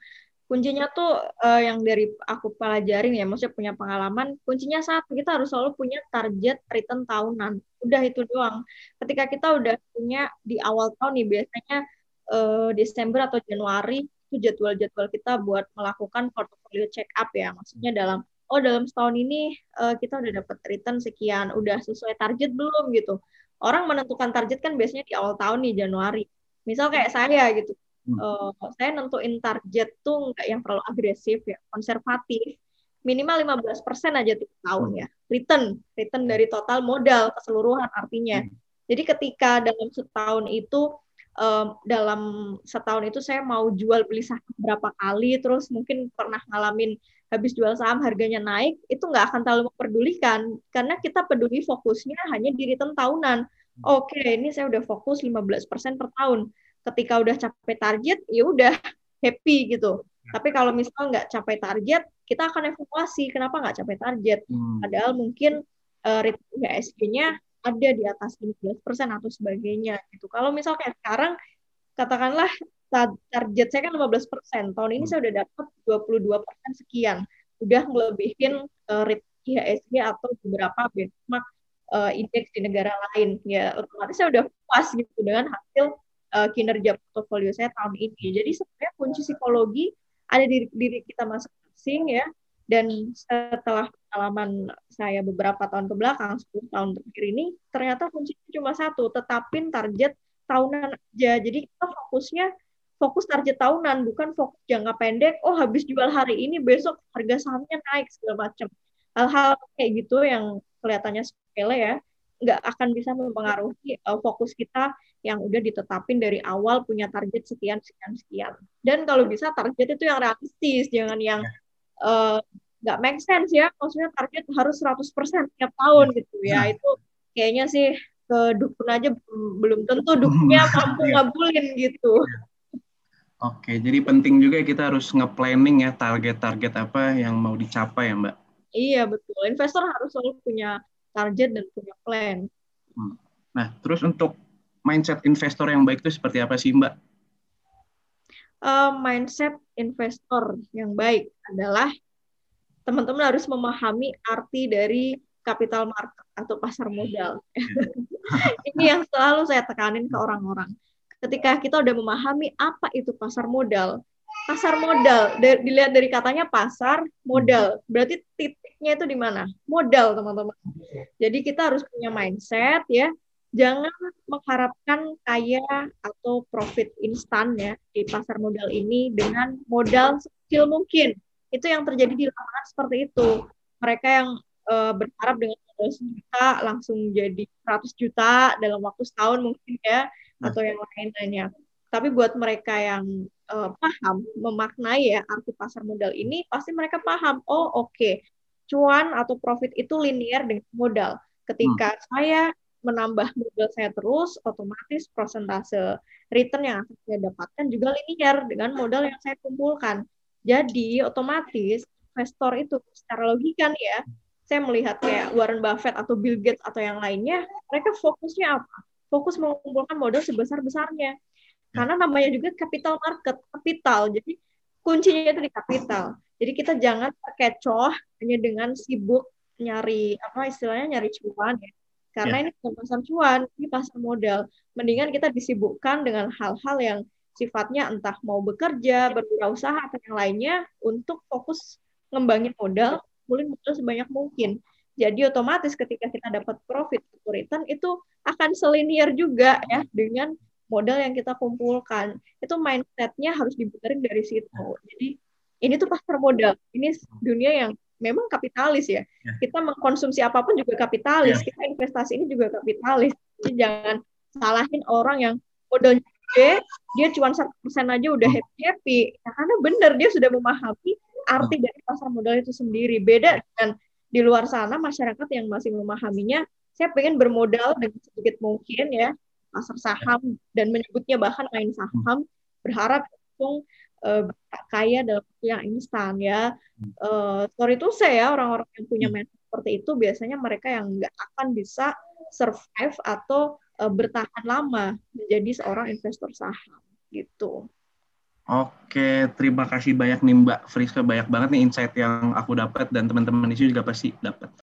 Kuncinya tuh eh, yang dari aku pelajarin ya, maksudnya punya pengalaman, kuncinya satu, kita harus selalu punya target return tahunan. Udah itu doang. Ketika kita udah punya di awal tahun nih, biasanya eh, Desember atau Januari, itu jadwal-jadwal kita buat melakukan portfolio check-up ya. Maksudnya dalam, oh dalam setahun ini eh, kita udah dapat return sekian, udah sesuai target belum gitu. Orang menentukan target kan biasanya di awal tahun nih, Januari. Misal kayak saya gitu. Uh, saya nentuin target tuh nggak yang terlalu agresif ya, konservatif, minimal lima belas persen aja tiap tahun ya, return, return dari total modal keseluruhan artinya. Jadi ketika dalam setahun itu, um, dalam setahun itu saya mau jual beli saham berapa kali, terus mungkin pernah ngalamin habis jual saham harganya naik, itu nggak akan terlalu memperdulikan, karena kita peduli fokusnya hanya di return tahunan. Oke, okay, ini saya udah fokus lima belas persen per tahun. Ketika udah capai target, ya udah happy gitu. Tapi kalau misal nggak capai target, kita akan evaluasi kenapa nggak capai target. Hmm. Padahal mungkin uh, rate I H S G-nya ada di atas lima belas persen atau sebagainya gitu. Kalau misal kayak sekarang, katakanlah target saya kan lima belas persen. Tahun ini saya udah dapat dua puluh dua persen sekian. Udah ngelebihin uh, rate I H S G atau beberapa benchmark uh, indeks di negara lain. Ya otomatis saya udah puas gitu dengan hasil kinerja portofolio saya tahun ini. Jadi sebenarnya kunci psikologi ada di diri kita masing-masing ya. Dan setelah pengalaman saya beberapa tahun kebelakang, sepuluh tahun terakhir ini, ternyata kuncinya cuma satu, tetapin target tahunan aja. Jadi kita fokusnya fokus target tahunan, bukan fokus jangka pendek. Oh habis jual hari ini, besok harga sahamnya naik segala macam. Hal-hal kayak gitu yang kelihatannya sepele ya, nggak akan bisa mempengaruhi uh, fokus kita yang udah ditetapin dari awal, punya target sekian, sekian, sekian. Dan kalau bisa target itu yang realistis, jangan yang uh, nggak make sense ya, maksudnya target harus seratus persen tiap tahun gitu ya, itu kayaknya sih ke dukun aja belum tentu dukunnya mampu ngabulin gitu. Oke, jadi penting juga kita harus nge-planning ya target-target apa yang mau dicapai ya Mbak? Iya betul, investor harus selalu punya target dan punya plan. Nah, terus untuk mindset investor yang baik itu seperti apa sih, Mbak? Uh, mindset investor yang baik adalah teman-teman harus memahami arti dari capital market atau pasar modal. Ini yang selalu saya tekanin ke orang-orang. Ketika kita udah memahami apa itu pasar modal, pasar modal, dilihat dari katanya pasar modal, berarti titik nya itu di mana? Modal, teman-teman. Jadi kita harus punya mindset ya, jangan mengharapkan kaya atau profit instan ya di pasar modal ini dengan modal sekecil mungkin. Itu yang terjadi di lapangan seperti itu. Mereka yang e, berharap dengan seratus juta langsung jadi seratus juta dalam waktu setahun mungkin ya, atau yang lain-lainnya. Tapi buat mereka yang e, paham, memaknai ya arti pasar modal ini, pasti mereka paham, oh oke, okay. Cuan atau profit itu linear dengan modal. Ketika hmm. saya menambah modal saya terus, otomatis persentase return yang akan saya dapatkan juga linear dengan modal yang saya kumpulkan. Jadi, otomatis investor itu secara logika nih ya, saya melihat kayak Warren Buffett atau Bill Gates atau yang lainnya, mereka fokusnya apa? Fokus mengumpulkan modal sebesar-besarnya. Karena namanya juga capital market, kapital. Jadi, kuncinya itu di kapital. Jadi kita jangan terkecoh hanya dengan sibuk nyari apa istilahnya nyari cuan ya. Karena yeah. ini bukan pasar cuan, ini pasar modal. Mendingan kita disibukkan dengan hal-hal yang sifatnya entah mau bekerja, berwirausaha atau yang lainnya untuk fokus ngembangin modal, kumpulin modal sebanyak mungkin. Jadi otomatis ketika kita dapat profit atau return itu akan selinear juga ya dengan modal yang kita kumpulkan. Itu mindset-nya harus dibenerin dari situ. Jadi ini tuh pasar modal. Ini dunia yang memang kapitalis ya. Kita mengkonsumsi apapun juga kapitalis. Kita investasi ini juga kapitalis. Jadi jangan salahin orang yang modalnya gede, dia cuma satu persen aja udah happy-happy. Nah, karena benar dia sudah memahami arti dari pasar modal itu sendiri. Beda dengan di luar sana masyarakat yang masih memahaminya, saya pengen bermodal dengan sedikit mungkin ya, pasar saham, dan menyebutnya bahkan main saham, berharap langsung uh, kaya dalam waktu yang instan ya. Uh, sorry to say ya, orang-orang yang punya mindset seperti itu biasanya mereka yang nggak akan bisa survive atau uh, bertahan lama menjadi seorang investor saham gitu. Oke, terima kasih banyak nih Mbak Friska, banyak banget nih insight yang aku dapat dan teman-teman di sini juga pasti dapat.